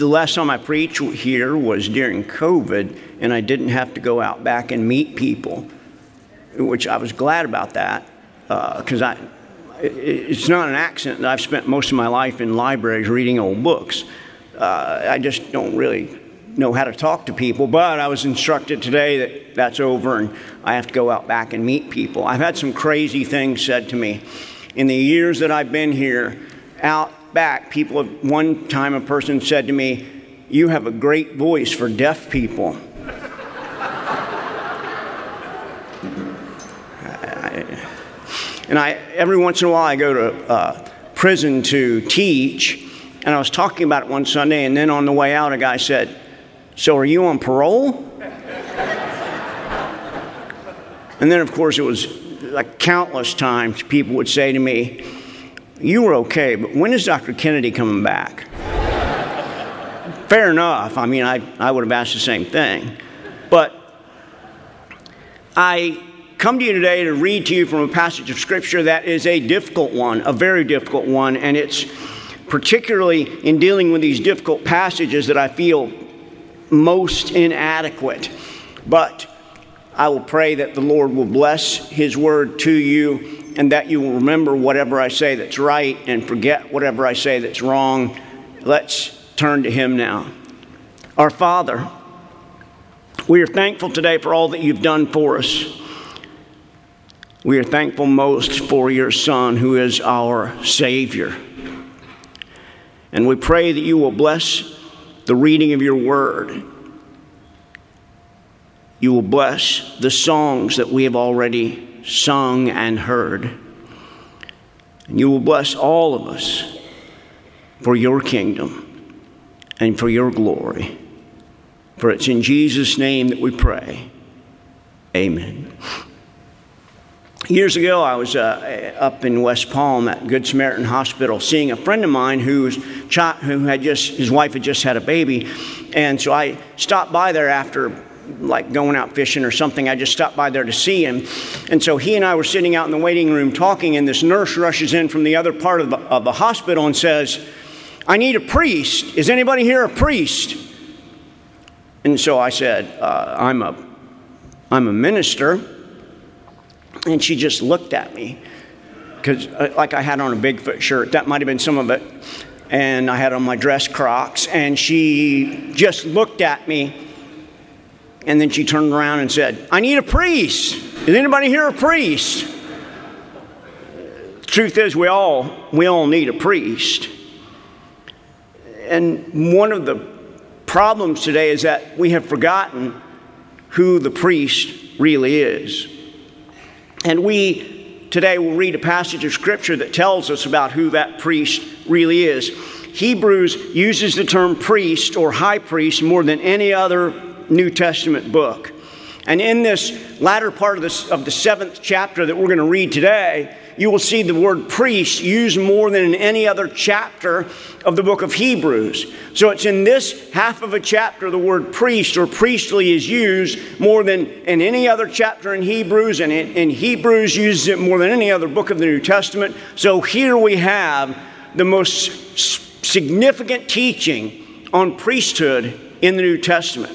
The last time I preached here was during COVID, and I didn't have to go out back and meet people, which I was glad about that, because it's not an accident that I've spent most of my life in libraries reading old books. I just don't really know how to talk to people, but I was instructed today that that's over and I have to go out back and meet people. I've had some crazy things said to me. In the years that I've been here, out back, people have, one time a person said to me, "You have a great voice for deaf people." And every once in a while I go to prison to teach, and I was talking about it one Sunday, and then on the way out a guy said, "So are you on parole?" And then, of course, it was like countless times people would say to me, "You were okay, but when is Dr. Kennedy coming back?" Fair enough. I mean, I would have asked the same thing. But I come to you today to read to you from a passage of Scripture that is a difficult one, a very difficult one, and it's particularly in dealing with these difficult passages that I feel most inadequate. But I will pray that the Lord will bless His word to you, and that you will remember whatever I say that's right and forget whatever I say that's wrong. Let's turn to Him now. Our Father, we are thankful today for all that You've done for us. We are thankful most for Your Son, who is our Savior. And we pray that You will bless the reading of Your word. You will bless the songs that we have already sung and heard. And You will bless all of us for Your kingdom and for Your glory. For it's in Jesus' name that we pray. Amen. Years ago, I was up in West Palm at Good Samaritan Hospital seeing a friend of mine whose wife had just had a baby. And so I stopped by there after, like, going out fishing or something. I just stopped by there to see him. And so he and I were sitting out in the waiting room talking, and this nurse rushes in from the other part of the hospital and says, "I need a priest. Is anybody here a priest?" And so I said, I'm a minister. And she just looked at me, because like I had on a Bigfoot shirt. That might have been some of it. And I had on my dress Crocs. And she just looked at me. And then she turned around and said, "I need a priest. Is anybody here a priest?" The truth is, we all need a priest. And one of the problems today is that we have forgotten who the priest really is. And we today will read a passage of Scripture that tells us about who that priest really is. Hebrews uses the term priest or high priest more than any other New Testament book. And in this latter part of the seventh chapter that we're going to read today, you will see the word priest used more than in any other chapter of the book of Hebrews. So it's in this half of a chapter the word priest or priestly is used more than in any other chapter in Hebrews, and in Hebrews uses it more than any other book of the New Testament. So here we have the most significant teaching on priesthood in the New Testament.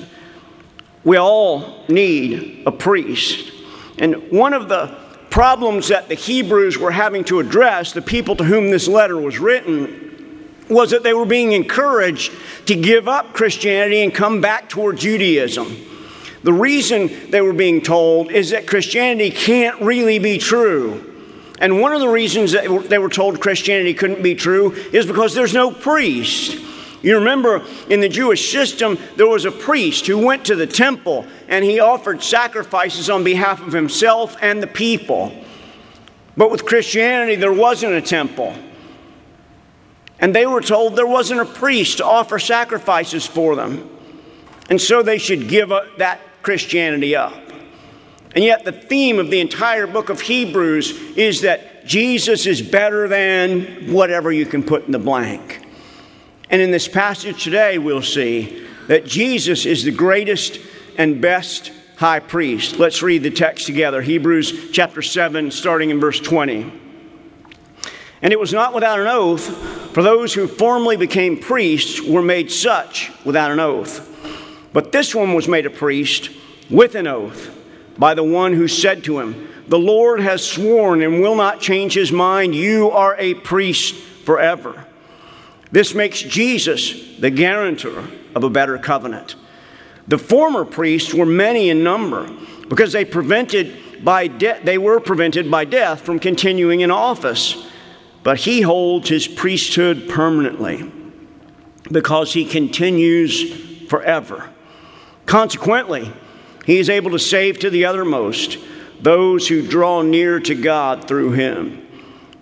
We all need a priest. And one of the problems that the Hebrews were having to address, the people to whom this letter was written, was that they were being encouraged to give up Christianity and come back toward Judaism. The reason they were being told is that Christianity can't really be true. And one of the reasons that they were told Christianity couldn't be true is because there's no priest. You remember, in the Jewish system, there was a priest who went to the temple and he offered sacrifices on behalf of himself and the people. But with Christianity, there wasn't a temple. And they were told there wasn't a priest to offer sacrifices for them. And so they should give that Christianity up. And yet the theme of the entire book of Hebrews is that Jesus is better than whatever you can put in the blank. And in this passage today, we'll see that Jesus is the greatest and best high priest. Let's read the text together. Hebrews chapter 7, starting in verse 20. "And it was not without an oath For those who formerly became priests were made such without an oath. But this one was made a priest with an oath by the one who said to him, "The Lord has sworn and will not change his mind. You are a priest forever." This makes Jesus the guarantor of a better covenant. The former priests were many in number because they were prevented by death from continuing in office. But he holds his priesthood permanently because he continues forever. Consequently, he is able to save to the uttermost those who draw near to God through him,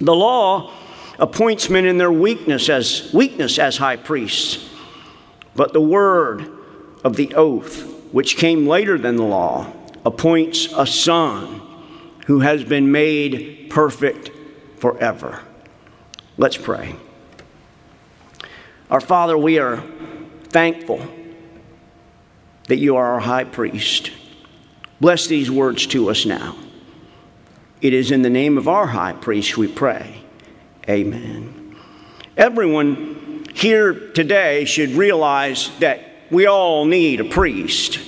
The law appoints men in their weakness as high priests, but the word of the oath, which came later than the law, appoints a son who has been made perfect forever. Let's pray. Our Father, we are thankful that you are our high priest. Bless these words to us now. It is in the name of our high priest we pray. Amen. Everyone here today should realize that we all need a priest.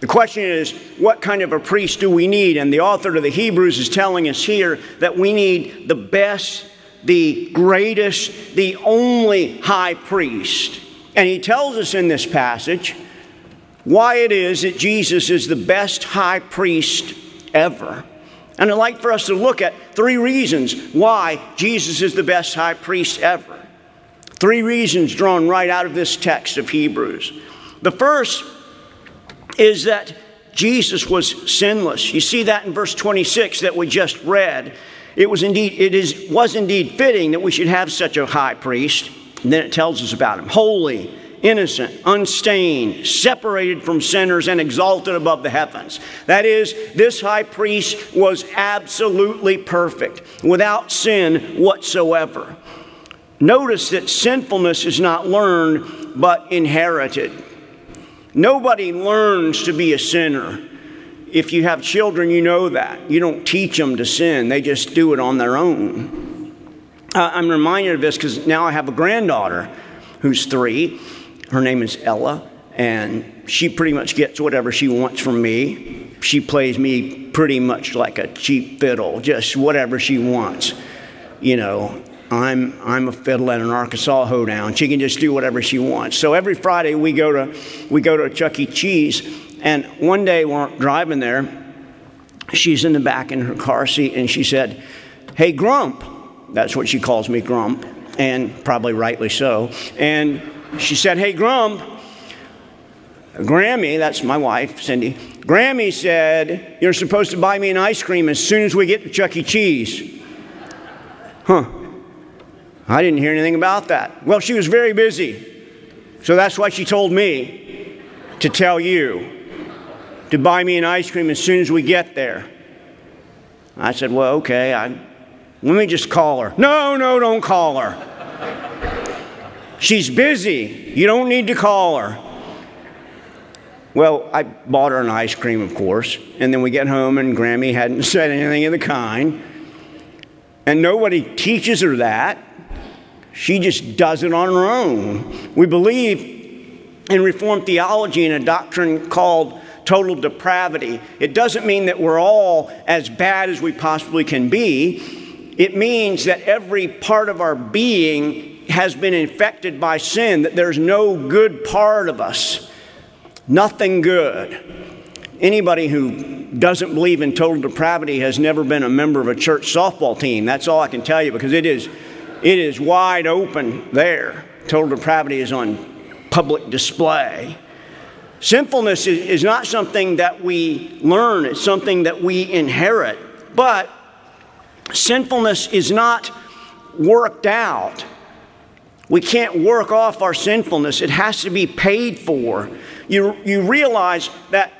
The question is, what kind of a priest do we need? And the author of the Hebrews is telling us here that we need the best, the greatest, the only high priest. And he tells us in this passage why it is that Jesus is the best high priest ever. And I'd like for us to look at three reasons why Jesus is the best high priest ever. Three reasons drawn right out of this text of Hebrews. The first is that Jesus was sinless. You see that in verse 26 that we just read. It was indeed fitting that we should have such a high priest. And then it tells us about him. Holy, innocent, unstained, separated from sinners, and exalted above the heavens. That is, this high priest was absolutely perfect, without sin whatsoever. Notice that sinfulness is not learned, but inherited. Nobody learns to be a sinner. If you have children, you know that. You don't teach them to sin. They just do it on their own. I'm reminded of this because now I have a granddaughter who's 3. Her name is Ella, and she pretty much gets whatever she wants from me. She plays me pretty much like a cheap fiddle, just whatever she wants. You know, I'm a fiddle at an Arkansas hoedown. She can just do whatever she wants. So every Friday we go to Chuck E. Cheese. And one day we're driving there, she's in the back in her car seat, and she said, "Hey, Grump." That's what she calls me, Grump, and probably rightly so. And she said, "Hey, Grump, Grammy," that's my wife, Cindy, "Grammy said you're supposed to buy me an ice cream as soon as we get to Chuck E. Cheese." Huh. I didn't hear anything about that. Well, she was very busy, so that's why she told me to tell you to buy me an ice cream as soon as we get there. I said, "Well, okay, let me just call her." No, don't call her. She's busy. You don't need to call her. Well, I bought her an ice cream, of course, and then we get home and Grammy hadn't said anything of the kind. And nobody teaches her that. She just does it on her own. We believe in Reformed theology in a doctrine called total depravity. It doesn't mean that we're all as bad as we possibly can be. It means that every part of our being has been infected by sin, that there's no good part of us. Nothing good. Anybody who doesn't believe in total depravity has never been a member of a church softball team. That's all I can tell you, because it is wide open there. Total depravity is on public display. Sinfulness is not something that we learn. It's something that we inherit. But sinfulness is not worked out. We can't work off our sinfulness. It has to be paid for. You realize that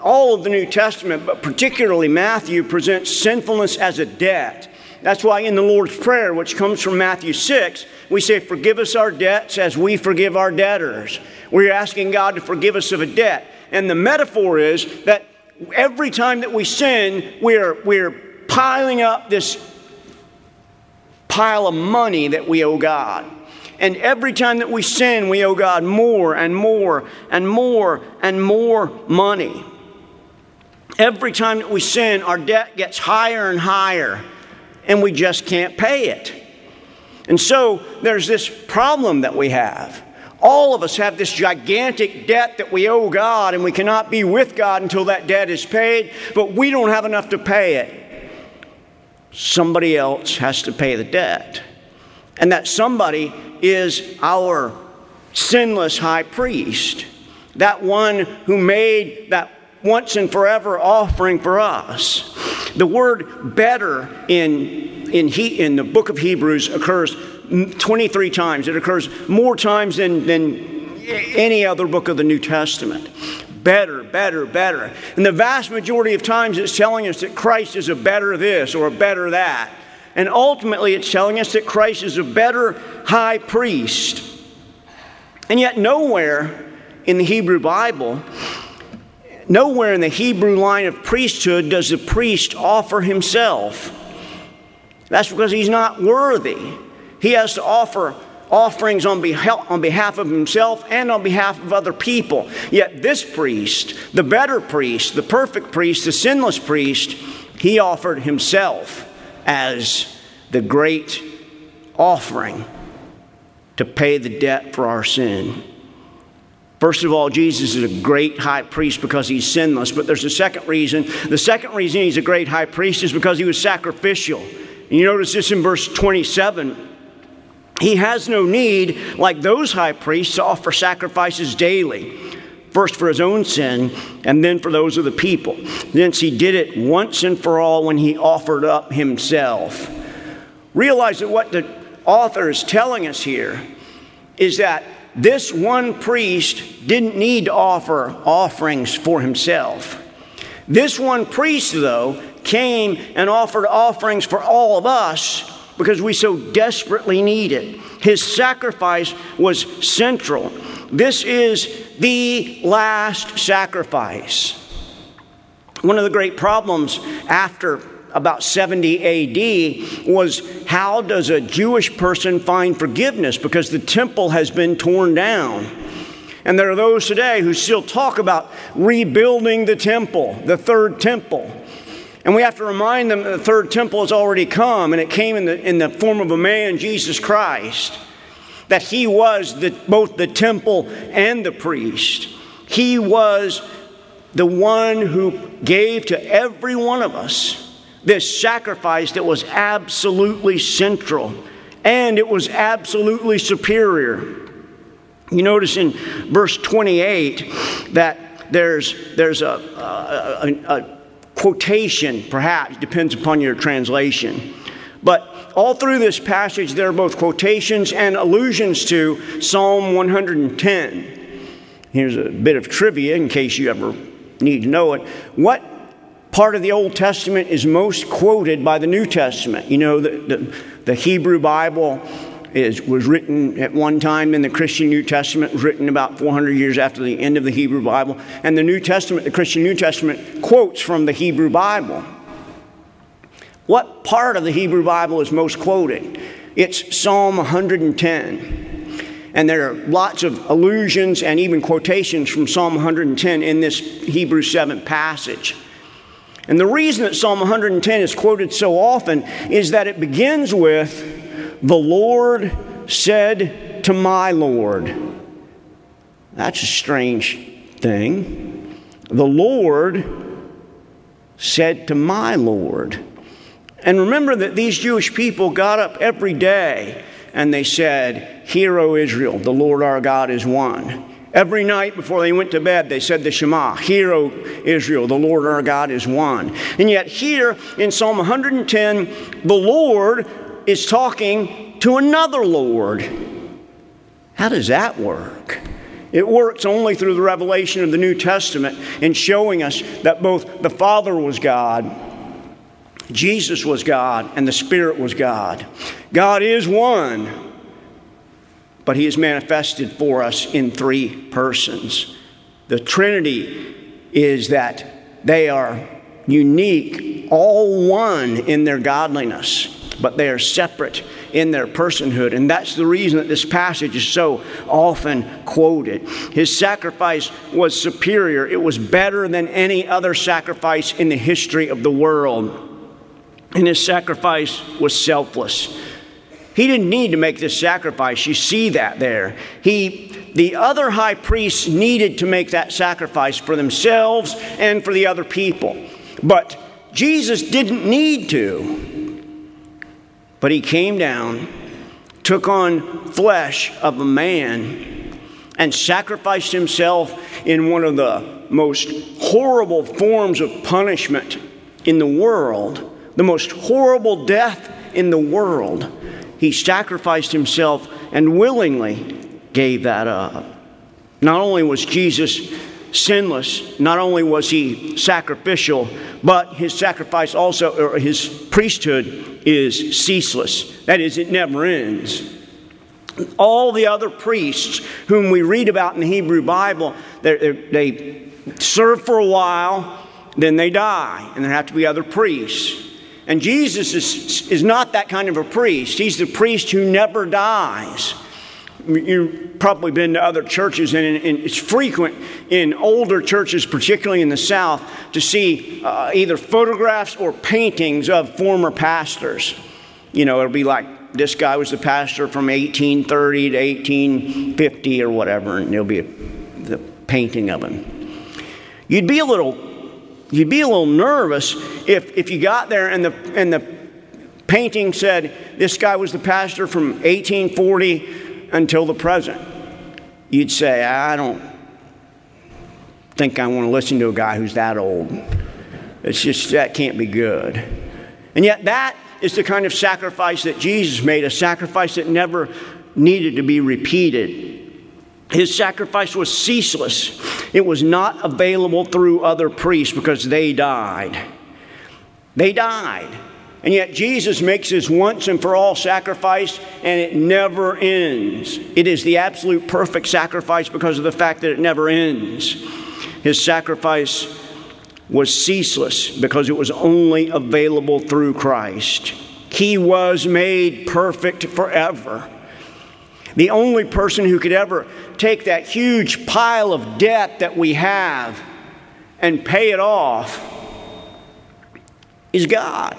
all of the New Testament, but particularly Matthew, presents sinfulness as a debt. That's why in the Lord's Prayer, which comes from Matthew 6, we say, forgive us our debts as we forgive our debtors. We're asking God to forgive us of a debt. And the metaphor is that every time that we sin, we're piling up this pile of money that we owe God. And every time that we sin, we owe God more and more and more and more money. Every time that we sin, our debt gets higher and higher, and we just can't pay it. And so there's this problem that we have. All of us have this gigantic debt that we owe God, and we cannot be with God until that debt is paid, but we don't have enough to pay it. Somebody else has to pay the debt. And that somebody is our sinless high priest, that one who made that once and forever offering for us. The word better in the book of Hebrews occurs 23 times. It occurs more times than any other book of the New Testament. Better, better, better. And the vast majority of times it's telling us that Christ is a better this or a better that. And ultimately it's telling us that Christ is a better high priest. And yet nowhere in the Hebrew line of priesthood does the priest offer himself. That's because he's not worthy. He has to offer offerings on behalf of himself and on behalf of other people. Yet this priest, the better priest, the perfect priest, the sinless priest, he offered himself as the great offering to pay the debt for our sin. First of all, Jesus is a great high priest because he's sinless. But there's a second reason. The second reason he's a great high priest is because he was sacrificial. And you notice this in verse 27. He has no need, like those high priests, to offer sacrifices daily. First for his own sin, and then for those of the people. Since he did it once and for all when he offered up himself. Realize that what the author is telling us here is that this one priest didn't need to offer offerings for himself. This one priest, though, came and offered offerings for all of us because we so desperately need it. His sacrifice was central. This is the last sacrifice. One of the great problems after about 70 AD was, how does a Jewish person find forgiveness? Because the temple has been torn down. And there are those today who still talk about rebuilding the temple, the third temple. And we have to remind them that the third temple has already come, and it came in the form of a man, Jesus Christ. That he was both the temple and the priest. He was the one who gave to every one of us this sacrifice that was absolutely central, and it was absolutely superior. You notice in verse 28 that there's a quotation, perhaps, depends upon your translation. But all through this passage, there are both quotations and allusions to Psalm 110. Here's a bit of trivia in case you ever need to know it. What part of the Old Testament is most quoted by the New Testament? You know, the Hebrew Bible was written at one time, and the Christian New Testament was written about 400 years after the end of the Hebrew Bible. And the Christian New Testament quotes from the Hebrew Bible. What part of the Hebrew Bible is most quoted? It's Psalm 110. And there are lots of allusions and even quotations from Psalm 110 in this Hebrews 7 passage. And the reason that Psalm 110 is quoted so often is that it begins with, "The Lord said to my Lord." That's a strange thing. The Lord said to my Lord. And remember that these Jewish people got up every day and they said, "Hear, O Israel, the Lord our God is one." Every night before they went to bed, they said the Shema, "Hear, O Israel, the Lord our God is one." And yet here in Psalm 110, the Lord is talking to another Lord. How does that work? It works only through the revelation of the New Testament in showing us that both the Father was God, Jesus was God, and the Spirit was God. God is one, but He is manifested for us in three persons. The Trinity is that they are unique, all one in their godliness, but they are separate in their personhood. And that's the reason that this passage is so often quoted. His sacrifice was superior. It was better than any other sacrifice in the history of the world. And his sacrifice was selfless. He didn't need to make this sacrifice. You see that there. The other high priests needed to make that sacrifice for themselves and for the other people. But Jesus didn't need to. But he came down, took on flesh of a man, and sacrificed himself in one of the most horrible forms of punishment in the world. The most horrible death in the world. He sacrificed himself and willingly gave that up. Not only was Jesus sinless, not only was he sacrificial, but his sacrifice also, or his priesthood, is ceaseless. That is, it never ends. All the other priests whom we read about in the Hebrew Bible, they serve for a while, then they die, and there have to be other priests. And Jesus is not that kind of a priest. He's the priest who never dies. You've probably been to other churches, and it's frequent in older churches, particularly in the South, to see either photographs or paintings of former pastors. You know, it'll be like, this guy was the pastor from 1830 to 1850 or whatever, and there'll be the painting of him. You'd be a little nervous if you got there and the painting said, this guy was the pastor from 1840 until the present. You'd say, I don't think I want to listen to a guy who's that old. It's just, that can't be good. And yet that is the kind of sacrifice that Jesus made, a sacrifice that never needed to be repeated. His sacrifice was ceaseless. It was not available through other priests because they died. They died. And yet Jesus makes his once and for all sacrifice, and it never ends. It is the absolute perfect sacrifice because of the fact that it never ends. His sacrifice was ceaseless because it was only available through Christ. He was made perfect forever. The only person who could ever take that huge pile of debt that we have and pay it off is God.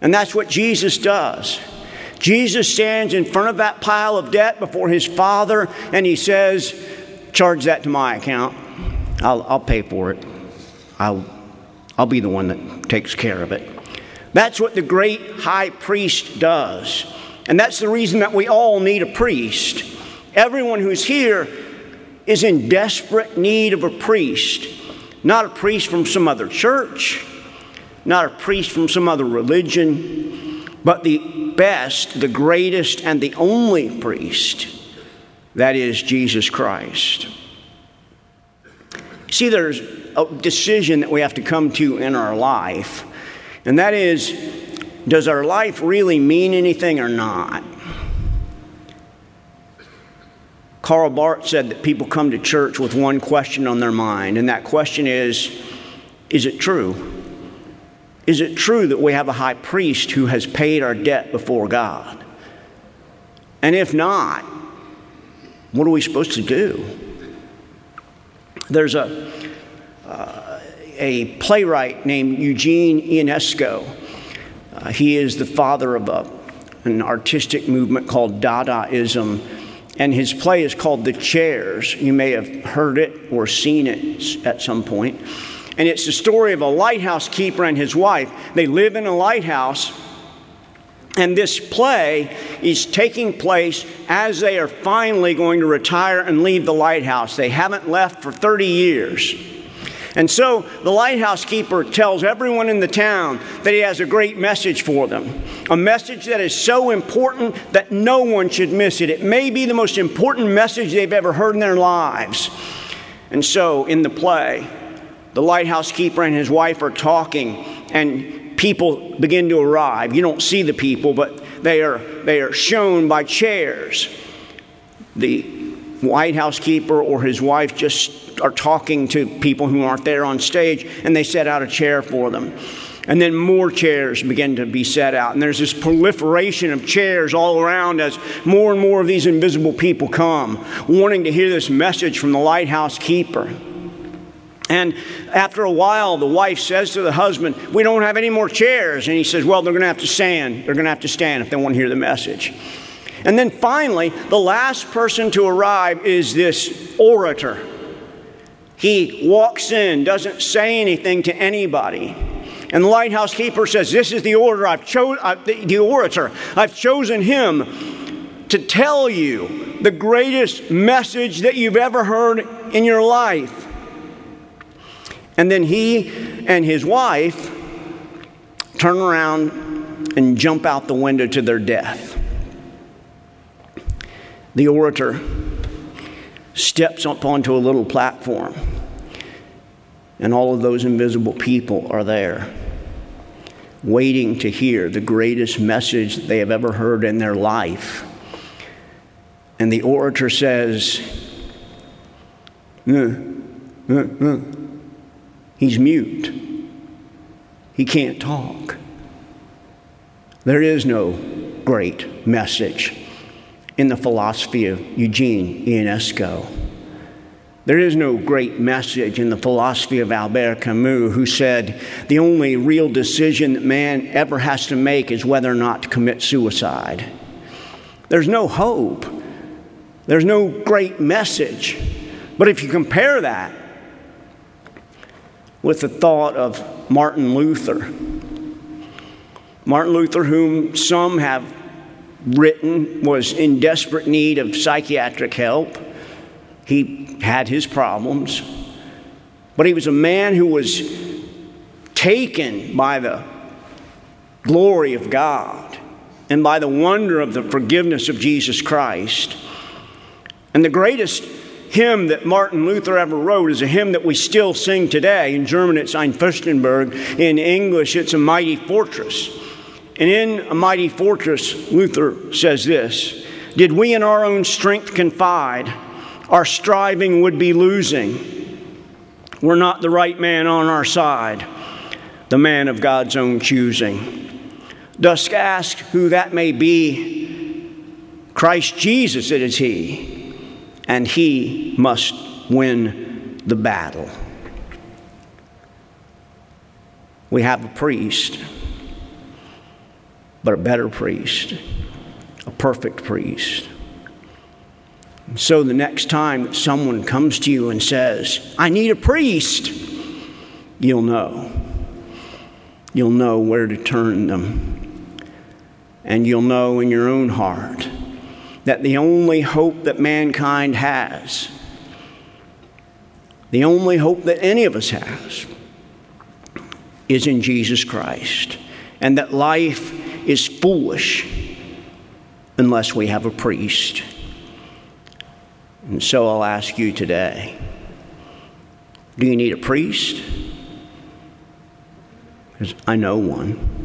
And that's what Jesus does. Jesus stands in front of that pile of debt before his Father, and he says, charge that to my account. I'll pay for it. I'll be the one that takes care of it. That's what the great high priest does. And that's the reason that we all need a priest. Everyone who's here is in desperate need of a priest. Not a priest from some other church, not a priest from some other religion, but the best, the greatest, and the only priest. That is Jesus Christ. See, there's a decision that we have to come to in our life, and that is, does our life really mean anything or not? Karl Barth said that people come to church with one question on their mind, and that question is it true? Is it true that we have a high priest who has paid our debt before God? And if not, what are we supposed to do? There's a playwright named Eugene Ionesco. He is the father of an artistic movement called Dadaism, and his play is called The Chairs. You may have heard it or seen it at some point. And it's the story of a lighthouse keeper and his wife. They live in a lighthouse, and this play is taking place as they are finally going to retire and leave the lighthouse. They haven't left for 30 years. And so the lighthouse keeper tells everyone in the town that he has a great message for them, a message that is so important that no one should miss it. It may be the most important message they've ever heard in their lives. And so in the play, the lighthouse keeper and his wife are talking, and people begin to arrive. You don't see the people, but they are shown by chairs. The lighthouse keeper or his wife just are talking to people who aren't there on stage, and they set out a chair for them. And then more chairs begin to be set out. And there's this proliferation of chairs all around as more and more of these invisible people come, wanting to hear this message from the lighthouse keeper. And after a while, the wife says to the husband, "We don't have any more chairs." And he says, "Well, they're going to have to stand. They're going to have to stand if they want to hear the message." And then finally, the last person to arrive is this orator. He walks in, doesn't say anything to anybody. And the lighthouse keeper says, "This is the orator. I've chosen him to tell you the greatest message that you've ever heard in your life." And then he and his wife turn around and jump out the window to their death. The orator steps up onto a little platform, and all of those invisible people are there, waiting to hear the greatest message that they have ever heard in their life. And the orator says, He's mute. He can't talk. There is no great message in the philosophy of Eugene Ionesco. There is no great message in the philosophy of Albert Camus, who said the only real decision that man ever has to make is whether or not to commit suicide. There's no hope. There's no great message. But if you compare that with the thought of Martin Luther, whom some have written was in desperate need of psychiatric help. He had his problems, but he was a man who was taken by the glory of God and by the wonder of the forgiveness of Jesus Christ. And the greatest hymn that Martin Luther ever wrote is a hymn that we still sing today. In German, it's Ein Festenburg. In English, it's A Mighty Fortress. And in A Mighty Fortress, Luther says this: "Did we in our own strength confide, our striving would be losing. We're not the right man on our side, the man of God's own choosing. Dost ask who that may be? Christ Jesus it is he, and he must win the battle." We have a priest, but a better priest, a perfect priest. And so the next time that someone comes to you and says, "I need a priest," you'll know. You'll know where to turn them. And you'll know in your own heart that the only hope that mankind has, the only hope that any of us has, is in Jesus Christ, and that life is foolish unless we have a priest. And so I'll ask you today, do you need a priest? Because I know one.